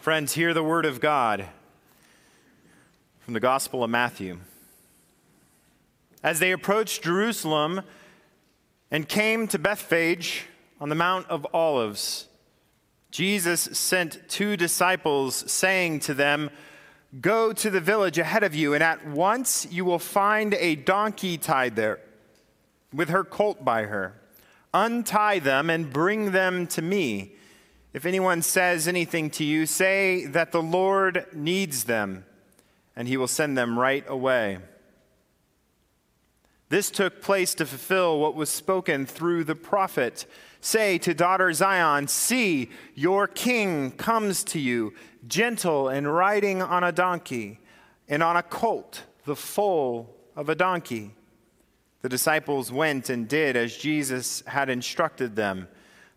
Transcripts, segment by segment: Friends, hear the word of God from the Gospel of Matthew. As they approached Jerusalem and came to Bethphage on the Mount of Olives, Jesus sent two disciples, saying to them, "Go to the village ahead of you, and at once you will find a donkey tied there, with her colt by her. Untie them and bring them to me. If anyone says anything to you, say that the Lord needs them, and he will send them right away." This took place to fulfill what was spoken through the prophet. "Say to daughter Zion, see, your king comes to you, gentle and riding on a donkey, and on a colt, the foal of a donkey." The disciples went and did as Jesus had instructed them.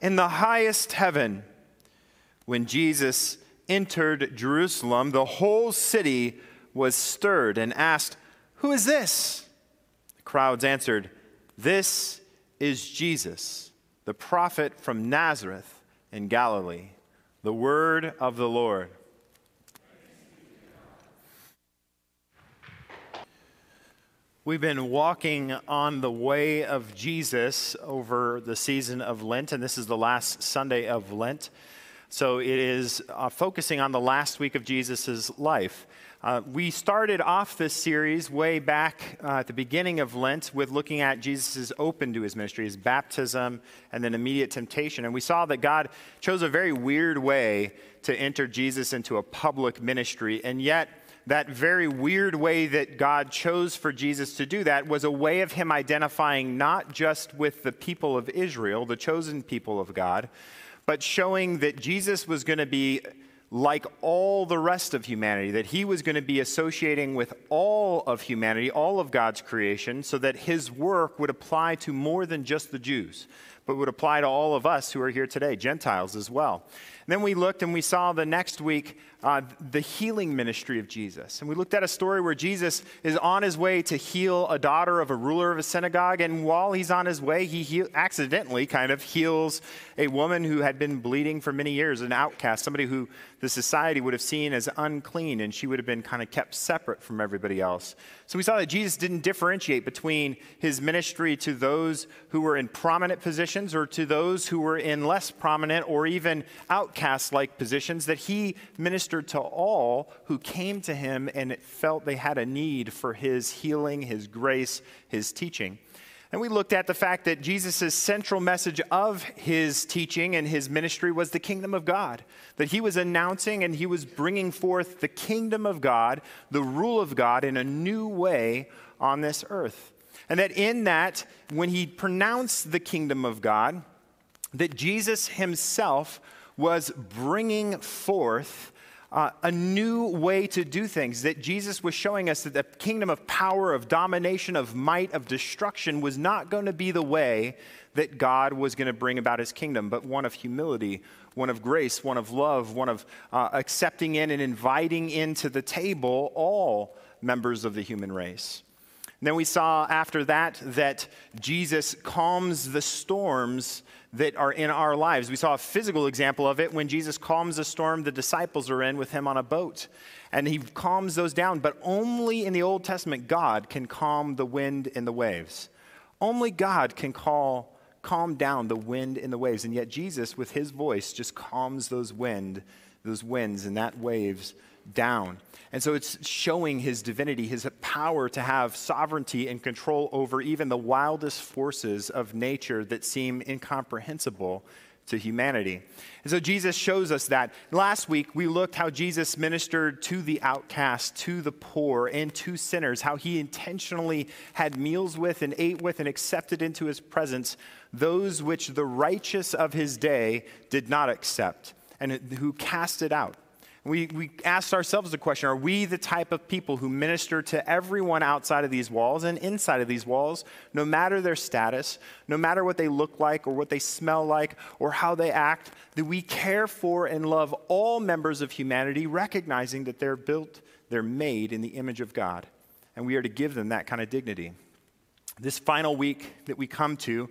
in the highest heaven!" When Jesus entered Jerusalem, the whole city was stirred and asked, "Who is this?" Crowds answered, "This is Jesus, the prophet from Nazareth in Galilee." The word of the Lord. We've been walking on the way of Jesus over the season of Lent, and this is the last Sunday of Lent. So it is focusing on the last week of Jesus' life. We started off this series way back at the beginning of Lent with looking at Jesus' open to his ministry, his baptism, and then immediate temptation. And we saw that God chose a very weird way to enter Jesus into a public ministry. And yet that very weird way that God chose for Jesus to do that was a way of him identifying not just with the people of Israel, the chosen people of God, but showing that Jesus was going to be like all the rest of humanity, that he was going to be associating with all of humanity, all of God's creation, so that his work would apply to more than just the Jews, but would apply to all of us who are here today, Gentiles as well. And then we looked and we saw the next week the healing ministry of Jesus. And we looked at a story where Jesus is on his way to heal a daughter of a ruler of a synagogue. And while he's on his way, he accidentally kind of heals a woman who had been bleeding for many years, an outcast, somebody who the society would have seen as unclean, and she would have been kind of kept separate from everybody else. So we saw that Jesus didn't differentiate between his ministry to those who were in prominent positions or to those who were in less prominent or even outcast-like positions, that he ministered to all who came to him and felt they had a need for his healing, his grace, his teaching. And we looked at the fact that Jesus' central message of his teaching and his ministry was the kingdom of God, that he was announcing and he was bringing forth the kingdom of God, the rule of God in a new way on this earth. And that in that, when he pronounced the kingdom of God, that Jesus himself was bringing forth a new way to do things, that Jesus was showing us that the kingdom of power, of domination, of might, of destruction was not going to be the way that God was going to bring about his kingdom, but one of humility, one of grace, one of love, one of accepting in and inviting into the table all members of the human race. And then we saw after that that Jesus calms the storms that are in our lives. We saw a physical example of it when Jesus calms a storm the disciples are in with him on a boat. And he calms those down, but only in the Old Testament God can calm the wind and the waves. Only God can calm down the wind and the waves. And yet Jesus, with his voice, just calms those winds and that waves down. And so it's showing his divinity, his power to have sovereignty and control over even the wildest forces of nature that seem incomprehensible to humanity. And so Jesus shows us that. Last week, we looked how Jesus ministered to the outcast, to the poor, and to sinners, how he intentionally had meals with and ate with and accepted into his presence those which the righteous of his day did not accept and who cast it out. We asked ourselves the question, are we the type of people who minister to everyone outside of these walls and inside of these walls, no matter their status, no matter what they look like or what they smell like or how they act, that we care for and love all members of humanity, recognizing that they're made in the image of God, and we are to give them that kind of dignity. This final week that we come to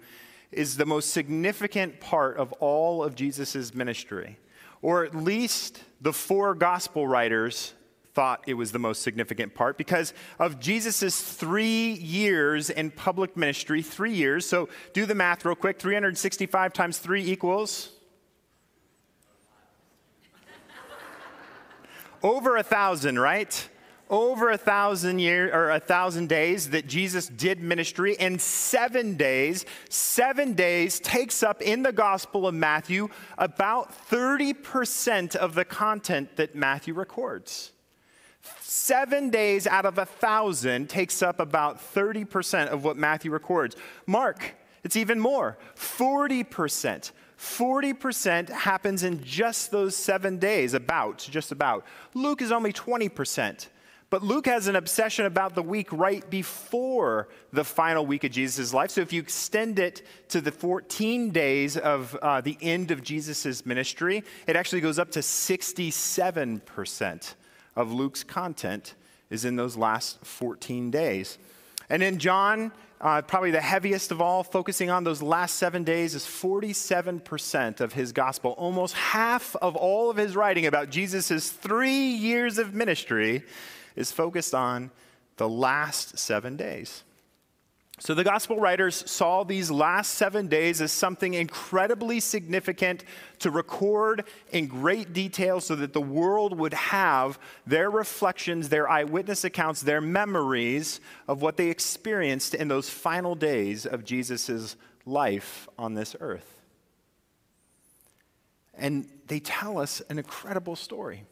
is the most significant part of all of Jesus's ministry, or at least the four gospel writers thought it was the most significant part because of Jesus's 3 years in public ministry, 3 years. So do the math real quick. 365 times 3 equals over 1,000, right? Over 1,000 years or 1,000 days that Jesus did ministry, and 7 days takes up in the Gospel of Matthew about 30% of the content that Matthew records. 7 days out of 1,000 takes up about 30% of what Matthew records. Mark, it's even more, 40%. 40% happens in just those 7 days, just about. Luke is only 20%. But Luke has an obsession about the week right before the final week of Jesus' life. So if you extend it to the 14 days of the end of Jesus' ministry, it actually goes up to 67% of Luke's content is in those last 14 days. And in John, probably the heaviest of all, focusing on those last 7 days, is 47% of his gospel. Almost half of all of his writing about Jesus' 3 years of ministry is focused on the last 7 days. So the gospel writers saw these last 7 days as something incredibly significant to record in great detail so that the world would have their reflections, their eyewitness accounts, their memories of what they experienced in those final days of Jesus' life on this earth. And they tell us an incredible story.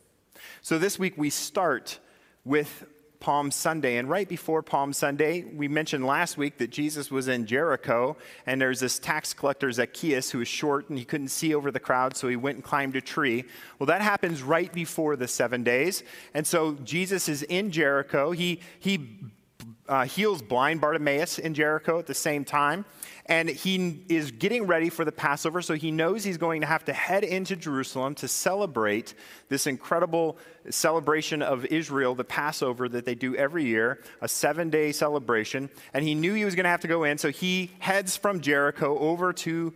So this week we start with Palm Sunday. And right before Palm Sunday, we mentioned last week that Jesus was in Jericho, and there's this tax collector, Zacchaeus, who was short and he couldn't see over the crowd, so he went and climbed a tree. Well, that happens right before the 7 days. And so Jesus is in Jericho. He heals blind Bartimaeus in Jericho at the same time. And he is getting ready for the Passover, so he knows he's going to have to head into Jerusalem to celebrate this incredible celebration of Israel, the Passover that they do every year, a 7-day celebration. And he knew he was going to have to go in, so he heads from Jericho over to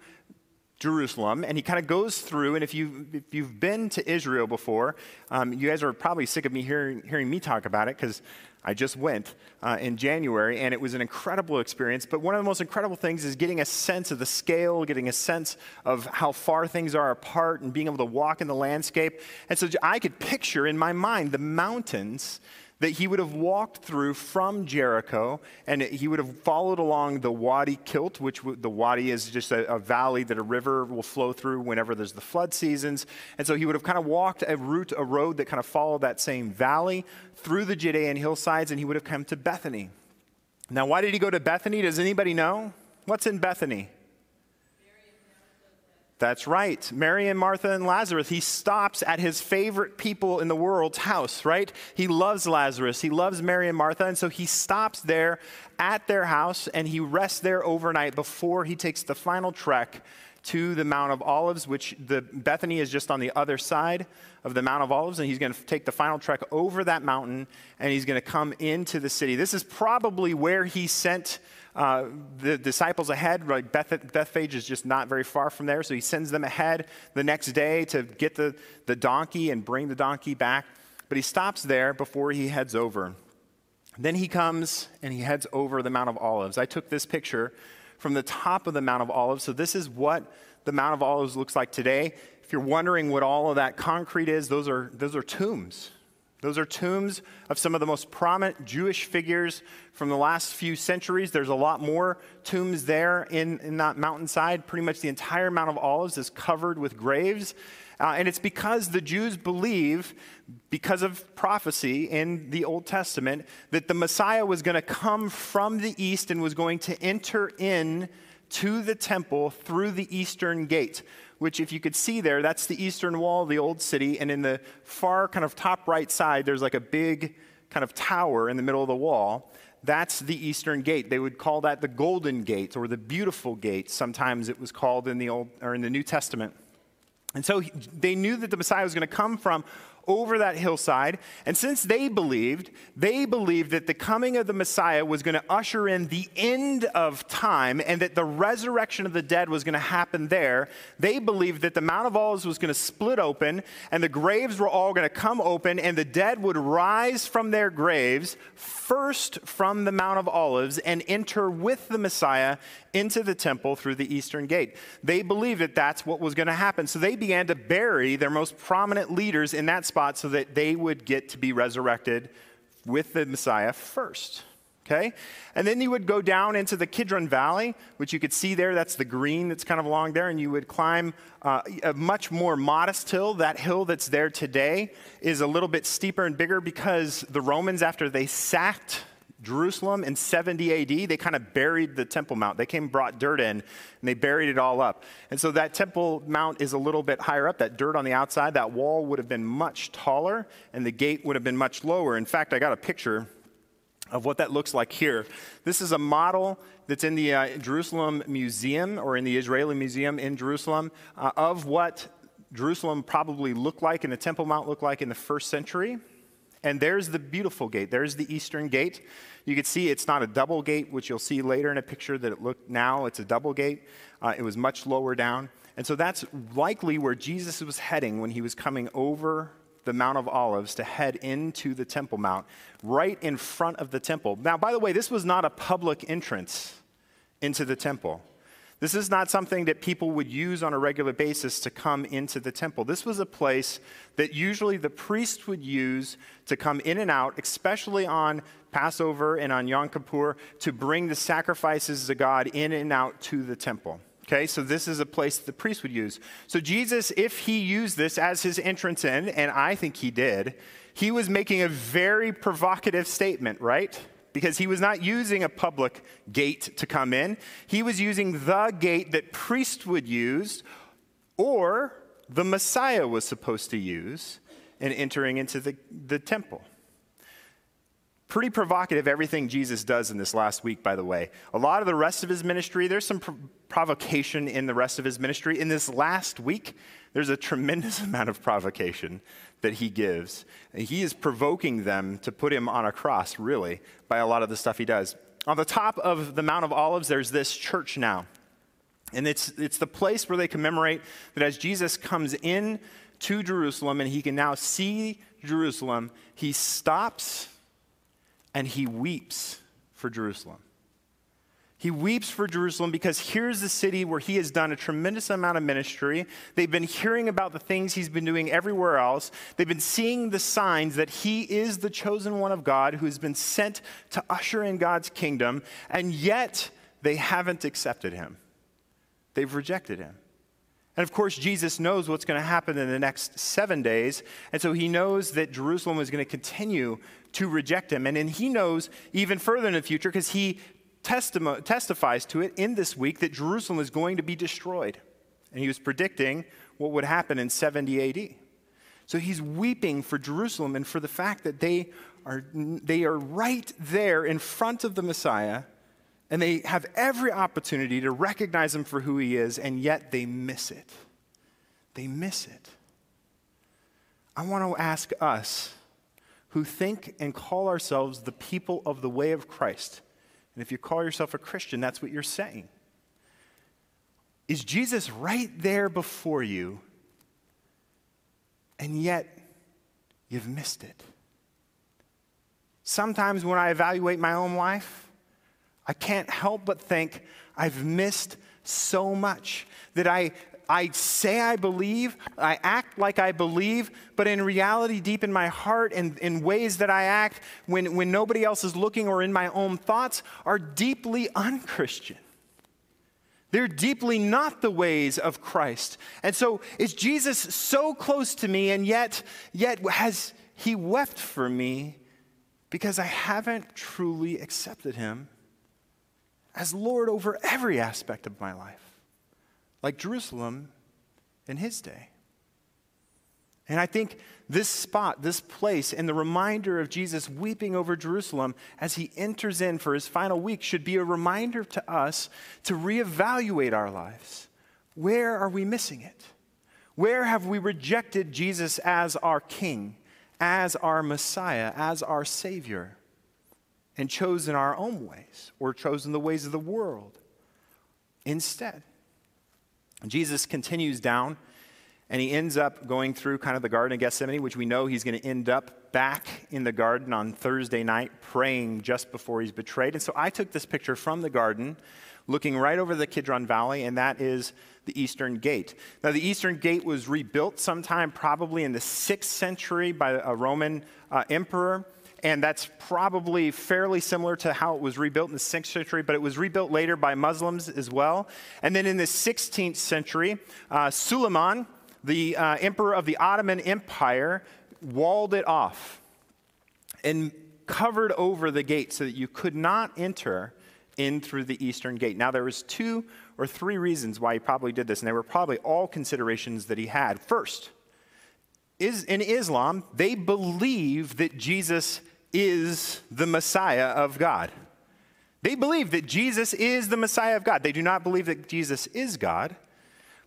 Jerusalem, and he kind of goes through, and if you've been to Israel before, you guys are probably sick of me hearing me talk about it because I just went in January, and it was an incredible experience. But one of the most incredible things is getting a sense of the scale, getting a sense of how far things are apart and being able to walk in the landscape. And so I could picture in my mind the mountains that he would have walked through from Jericho, and he would have followed along the wadi kilt, which the wadi is just a valley that a river will flow through whenever there's the flood seasons. And so he would have kind of walked a road that kind of followed that same valley through the Judean hillsides, and he would have come to Bethany. Now, why did he go to Bethany? Does anybody know? What's in Bethany? That's right. Mary and Martha and Lazarus. He stops at his favorite people in the world's house, right? He loves Lazarus. He loves Mary and Martha. And so he stops there at their house and he rests there overnight before he takes the final trek to the Mount of Olives, which the Bethany is just on the other side of the Mount of Olives, and he's going to take the final trek over that mountain, and he's going to come into the city. This is probably where he sent the disciples ahead. Right? Bethphage is just not very far from there, so he sends them ahead the next day to get the donkey and bring the donkey back, but he stops there before he heads over. Then he comes and he heads over the Mount of Olives. I took this picture from the top of the Mount of Olives. So this is what the Mount of Olives looks like today. If you're wondering what all of that concrete is, those are tombs. Those are tombs of some of the most prominent Jewish figures from the last few centuries. There's a lot more tombs there in that mountainside. Pretty much the entire Mount of Olives is covered with graves. And it's because the Jews believe, because of prophecy in the Old Testament, that the Messiah was going to come from the east and was going to enter in to the temple through the eastern gate, which if you could see there, that's the eastern wall of the old city. And in the far kind of top right side, there's like a big kind of tower in the middle of the wall. That's the eastern gate. They would call that the Golden Gate or the Beautiful Gate. Sometimes it was called in the Old or in the New Testament. And so they knew that the Messiah was going to come from over that hillside. And since they believed that the coming of the Messiah was going to usher in the end of time and that the resurrection of the dead was going to happen there, they believed that the Mount of Olives was going to split open and the graves were all going to come open and the dead would rise from their graves first from the Mount of Olives and enter with the Messiah into the temple through the eastern gate. They believed that that's what was going to happen. So they began to bury their most prominent leaders in that spot so that they would get to be resurrected with the Messiah first, okay? And then you would go down into the Kidron Valley, which you could see there. That's the green that's kind of along there, and you would climb a much more modest hill. That hill that's there today is a little bit steeper and bigger because the Romans, after they sacked Jerusalem in 70 AD, they kind of buried the Temple Mount. They came and brought dirt in, and they buried it all up. And so that Temple Mount is a little bit higher up. That dirt on the outside, that wall would have been much taller, and the gate would have been much lower. In fact, I got a picture of what that looks like here. This is a model that's in the Jerusalem Museum, or in the Israeli Museum in Jerusalem, of what Jerusalem probably looked like and the Temple Mount looked like in the first century. And there's the Beautiful Gate. There's the eastern gate. You can see it's not a double gate, which you'll see later in a picture that it looked now. It's a double gate. It was much lower down. And so that's likely where Jesus was heading when he was coming over the Mount of Olives to head into the Temple Mount, right in front of the temple. Now, by the way, this was not a public entrance into the temple. This is not something that people would use on a regular basis to come into the temple. This was a place that usually the priest would use to come in and out, especially on Passover and on Yom Kippur, to bring the sacrifices to God in and out to the temple. Okay, so this is a place the priest would use. So Jesus, if he used this as his entrance in, and I think he did, he was making a very provocative statement, right? Because he was not using a public gate to come in. He was using the gate that priests would use or the Messiah was supposed to use in entering into the temple. Pretty provocative, everything Jesus does in this last week, by the way. A lot of the rest of his ministry, there's some provocation in the rest of his ministry. In this last week, there's a tremendous amount of provocation that he gives. And he is provoking them to put him on a cross, really, by a lot of the stuff he does. On the top of the Mount of Olives, there's this church now. And it's the place where they commemorate that as Jesus comes in to Jerusalem and he can now see Jerusalem, he stops and he weeps for Jerusalem. He weeps for Jerusalem because here's the city where he has done a tremendous amount of ministry. They've been hearing about the things he's been doing everywhere else. They've been seeing the signs that he is the chosen one of God who has been sent to usher in God's kingdom, and yet they haven't accepted him. They've rejected him. And of course, Jesus knows what's going to happen in the next 7 days. And so he knows that Jerusalem is going to continue to reject him. And then he knows even further in the future because he testifies to it in this week that Jerusalem is going to be destroyed. And he was predicting what would happen in 70 AD. So he's weeping for Jerusalem and for the fact that they are right there in front of the Messiah. And they have every opportunity to recognize him for who he is, and yet they miss it. They miss it. I want to ask us who think and call ourselves the people of the way of Christ. And if you call yourself a Christian, that's what you're saying. Is Jesus right there before you, and yet you've missed it? Sometimes when I evaluate my own life, I can't help but think I've missed so much that I say I believe, I act like I believe, but in reality, deep in my heart and in ways that I act when nobody else is looking or in my own thoughts are deeply unchristian. They're deeply not the ways of Christ. And so is Jesus so close to me and yet has he wept for me because I haven't truly accepted him as Lord over every aspect of my life, like Jerusalem in his day. And I think this spot, this place, and the reminder of Jesus weeping over Jerusalem as he enters in for his final week should be a reminder to us to reevaluate our lives. Where are we missing it? Where have we rejected Jesus as our King, as our Messiah, as our Savior, and chosen our own ways or chosen the ways of the world instead? Jesus continues down, and he ends up going through kind of the Garden of Gethsemane, which we know he's going to end up back in the garden on Thursday night, praying just before he's betrayed. And so I took this picture from the garden, looking right over the Kidron Valley, and that is the Eastern Gate. Now, the Eastern Gate was rebuilt sometime probably in the 6th century by a Roman emperor, and that's probably fairly similar to how it was rebuilt in the 6th century, but it was rebuilt later by Muslims as well. And then in the 16th century, Suleiman, the emperor of the Ottoman Empire, walled it off and covered over the gate so that you could not enter in through the Eastern Gate. Now, there was 2 or 3 reasons why he probably did this, and they were probably all considerations that he had. First, in Islam, they believe that Jesus is the Messiah of God. They believe that Jesus is the Messiah of God. They do not believe that Jesus is God,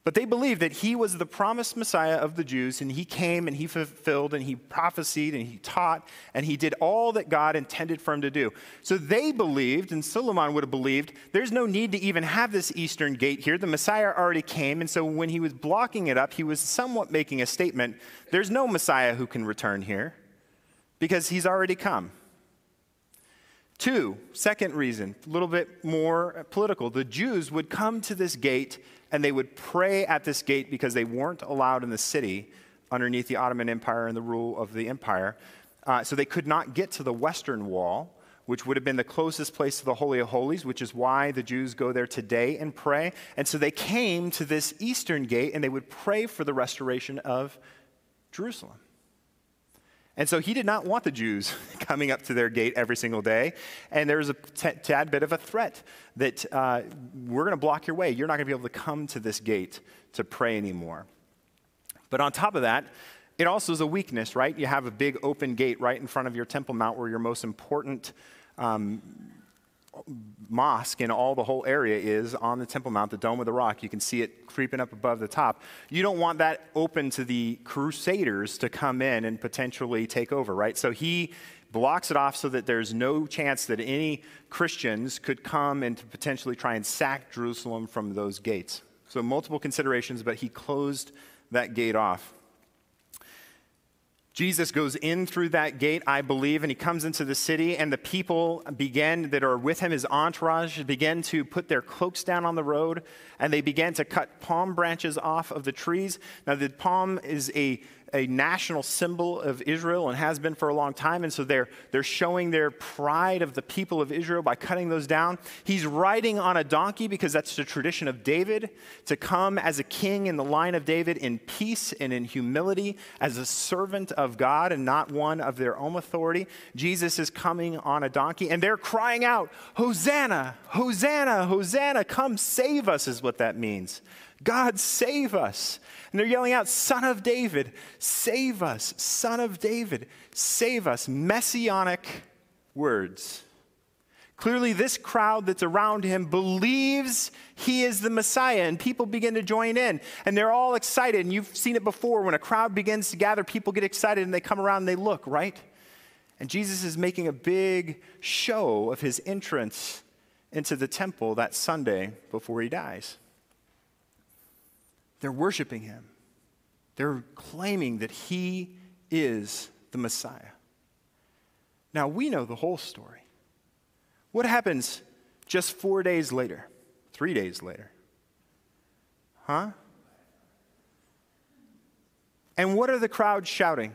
but they believe that he was the promised Messiah of the Jews, and he came and he fulfilled and he prophesied and he taught and he did all that God intended for him to do. So they believed, and Suleiman would have believed, there's no need to even have this Eastern Gate here. The Messiah already came, and so when he was blocking it up, he was somewhat making a statement. There's no Messiah who can return here because he's already come. Second reason, a little bit more political. The Jews would come to this gate and they would pray at this gate because they weren't allowed in the city underneath the Ottoman Empire and the rule of the empire. So they could not get to the Western Wall, which would have been the closest place to the Holy of Holies, which is why the Jews go there today and pray. And so they came to this Eastern Gate and they would pray for the restoration of Jerusalem. And so he did not want the Jews coming up to their gate every single day. And there was a tad bit of a threat that we're going to block your way. You're not going to be able to come to this gate to pray anymore. But on top of that, it also is a weakness, right? You have a big open gate right in front of your Temple Mount where your most important mosque in the whole area is on the Temple Mount, the Dome of the Rock. You can see it creeping up above the top. You don't want that open to the Crusaders to come in and potentially take over, right? So he blocks it off so that there's no chance that any Christians could come and to potentially try and sack Jerusalem from those gates. So multiple considerations, but he closed that gate off. Jesus goes in through that gate, I believe, and he comes into the city, and the people that are with him, his entourage, begin to put their cloaks down on the road, and they began to cut palm branches off of the trees. Now, the palm is a national symbol of Israel and has been for a long time, and so they're showing their pride of the people of Israel by cutting those down. He's riding on a donkey because that's the tradition of David, to come as a king in the line of David in peace and in humility as a servant of God and not one of their own authority. Jesus is coming on a donkey, and they're crying out, "Hosanna, Hosanna, Hosanna, come save us," is what that means. God, save us. And they're yelling out, "Son of David, save us. Son of David, save us." Messianic words. Clearly, this crowd that's around him believes he is the Messiah, and people begin to join in, and they're all excited. And you've seen it before. When a crowd begins to gather, people get excited, and they come around, and they look, right? And Jesus is making a big show of his entrance into the temple that Sunday before he dies. They're worshiping him. They're claiming that he is the Messiah. Now, we know the whole story. What happens just 4 days later, 3 days later? Huh? And what are the crowd shouting?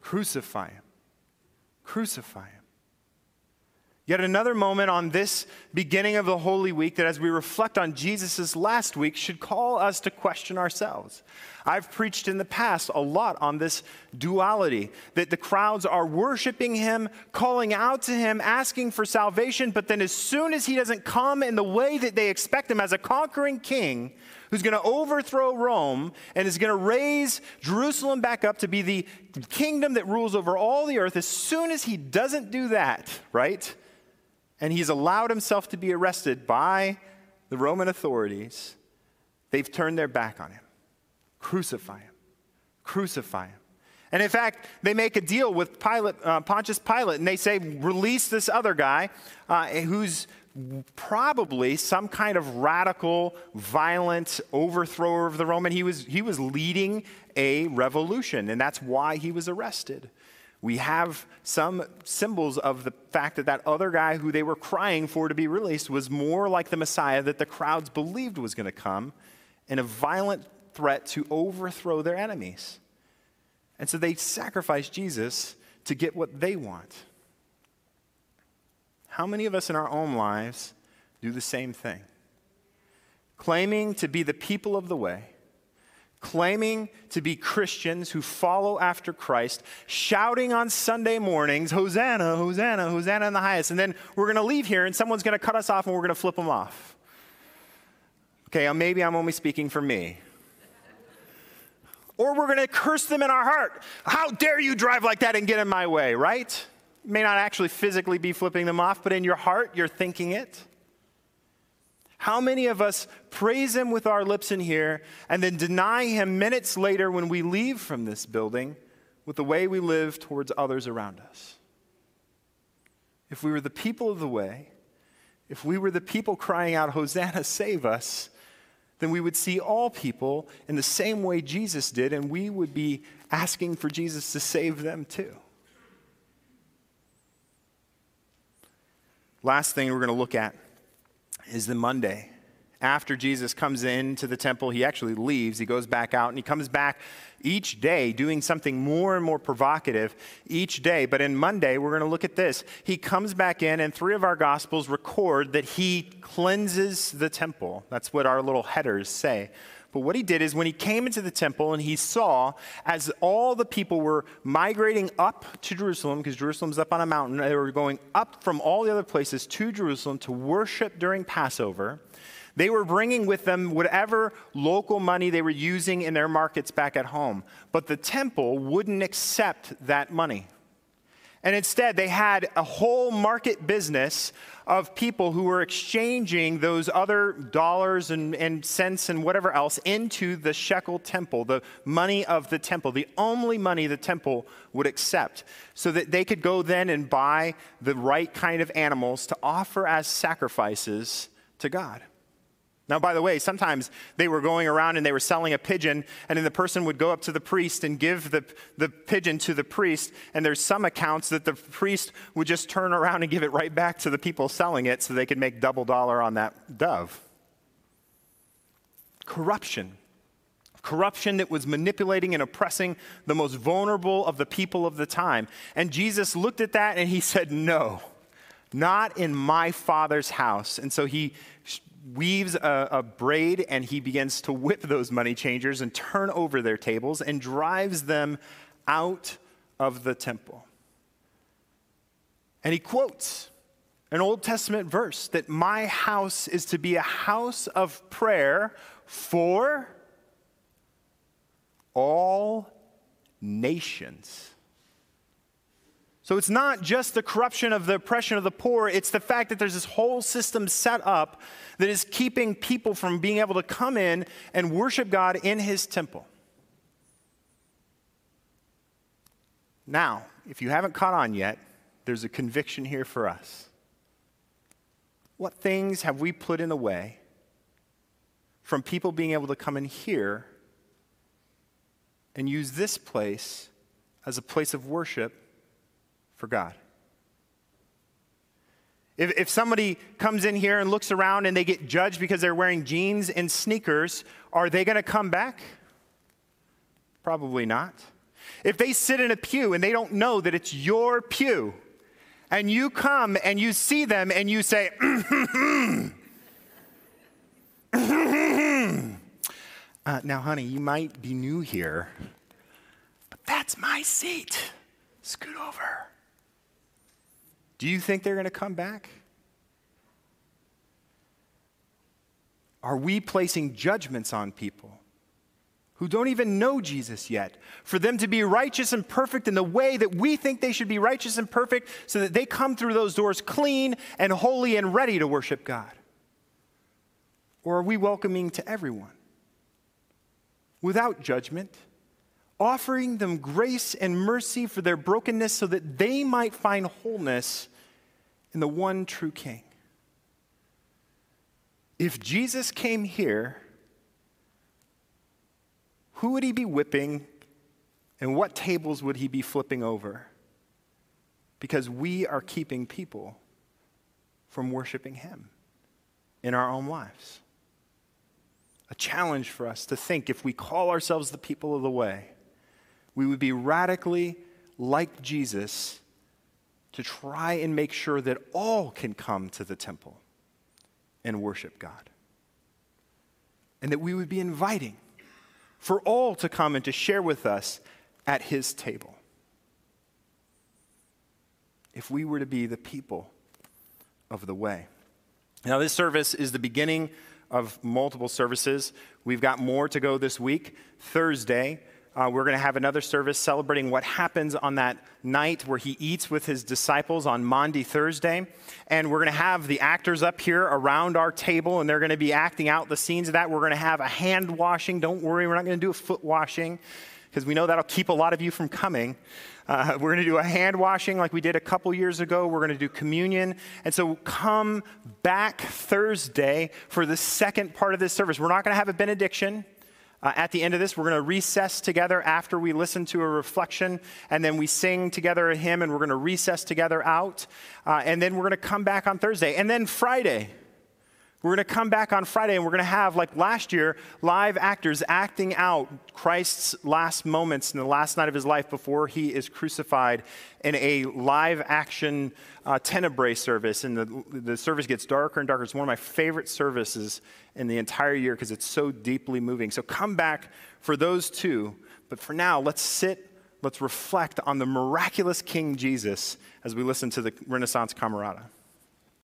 Crucify him. Crucify him. Yet another moment on this beginning of the Holy Week that as we reflect on Jesus' last week should call us to question ourselves. I've preached in the past a lot on this duality, that the crowds are worshiping him, calling out to him, asking for salvation, but then as soon as he doesn't come in the way that they expect him as a conquering king who's going to overthrow Rome and is going to raise Jerusalem back up to be the kingdom that rules over all the earth, as soon as he doesn't do that, right? And he's allowed himself to be arrested by the Roman authorities, they've turned their back on him. Crucify him. Crucify him. And in fact, they make a deal with Pilate, Pontius Pilate, and they say, release this other guy who's probably some kind of radical, violent overthrower of the Roman. He was leading a revolution, and that's why he was arrested. We have some symbols of the fact that that other guy who they were crying for to be released was more like the Messiah that the crowds believed was going to come, in a violent threat to overthrow their enemies. And so they sacrifice Jesus to get what they want. How many of us in our own lives do the same thing? Claiming to be the people of the way, claiming to be Christians who follow after Christ, shouting on Sunday mornings, Hosanna, Hosanna, Hosanna in the highest, and then we're going to leave here and someone's going to cut us off and we're going to flip them off. Okay, maybe I'm only speaking for me. Or we're going to curse them in our heart. How dare you drive like that and get in my way, right? You may not actually physically be flipping them off, but in your heart, you're thinking it. How many of us praise him with our lips in here and then deny him minutes later when we leave from this building with the way we live towards others around us? If we were the people of the way, if we were the people crying out, Hosanna, save us, then we would see all people in the same way Jesus did, and we would be asking for Jesus to save them too. Last thing we're going to look at is the Monday. After Jesus comes into the temple, he actually leaves, he goes back out, and he comes back each day doing something more and more provocative each day. But in Monday, we're going to look at this. He comes back in, and three of our Gospels record that he cleanses the temple. That's what our little headers say. But what he did is when he came into the temple and he saw as all the people were migrating up to Jerusalem, because Jerusalem's up on a mountain, they were going up from all the other places to Jerusalem to worship during Passover. They were bringing with them whatever local money they were using in their markets back at home. But the temple wouldn't accept that money. And instead, they had a whole market business of people who were exchanging those other dollars and cents and whatever else into the shekel temple, the money of the temple, the only money the temple would accept, so that they could go then and buy the right kind of animals to offer as sacrifices to God. Now, by the way, sometimes they were going around and they were selling a pigeon, and then the person would go up to the priest and give the pigeon to the priest, and there's some accounts that the priest would just turn around and give it right back to the people selling it so they could make double dollar on that dove. Corruption. Corruption that was manipulating and oppressing the most vulnerable of the people of the time. And Jesus looked at that and he said, no, not in my Father's house. And so he weaves a braid and he begins to whip those money changers and turn over their tables and drives them out of the temple. And he quotes an Old Testament verse that my house is to be a house of prayer for all nations. So it's not just the corruption of the oppression of the poor, it's the fact that there's this whole system set up that is keeping people from being able to come in and worship God in his temple. Now, if you haven't caught on yet, there's a conviction here for us. What things have we put in the way from people being able to come in here and use this place as a place of worship for God? If somebody comes in here and looks around and they get judged because they're wearing jeans and sneakers, are they going to come back? Probably not. If they sit in a pew and they don't know that it's your pew and you come and you see them and you say, now, honey, you might be new here, but that's my seat. Scoot over. Do you think they're going to come back? Are we placing judgments on people who don't even know Jesus yet, for them to be righteous and perfect in the way that we think they should be righteous and perfect, so that they come through those doors clean and holy and ready to worship God? Or are we welcoming to everyone without judgment, offering them grace and mercy for their brokenness so that they might find wholeness in the one true King? If Jesus came here, who would he be whipping, and what tables would he be flipping over? Because we are keeping people from worshiping him in our own lives. A challenge for us to think, if we call ourselves the people of the way, we would be radically like Jesus to try and make sure that all can come to the temple and worship God. And that we would be inviting for all to come and to share with us at his table. If we were to be the people of the way. Now, this service is the beginning of multiple services. We've got more to go this week. Thursday, we're going to have another service celebrating what happens on that night where he eats with his disciples on Maundy Thursday. And we're going to have the actors up here around our table, and they're going to be acting out the scenes of that. We're going to have a hand washing. Don't worry, we're not going to do a foot washing, because we know that'll keep a lot of you from coming. We're going to do a hand washing like we did a couple years ago. We're going to do communion. And so come back Thursday for the second part of this service. We're not going to have a benediction at the end of this. We're going to recess together after we listen to a reflection, and then we sing together a hymn, and we're going to recess together out. And then we're going to come back on Thursday. And then Friday, we're going to come back on Friday, and we're going to have, like last year, live actors acting out Christ's last moments in the last night of his life before he is crucified in a live action Tenebrae service. And the service gets darker and darker. It's one of my favorite services in the entire year because it's so deeply moving. So come back for those two. But for now, let's sit, let's reflect on the miraculous King Jesus as we listen to the Renaissance Camerata.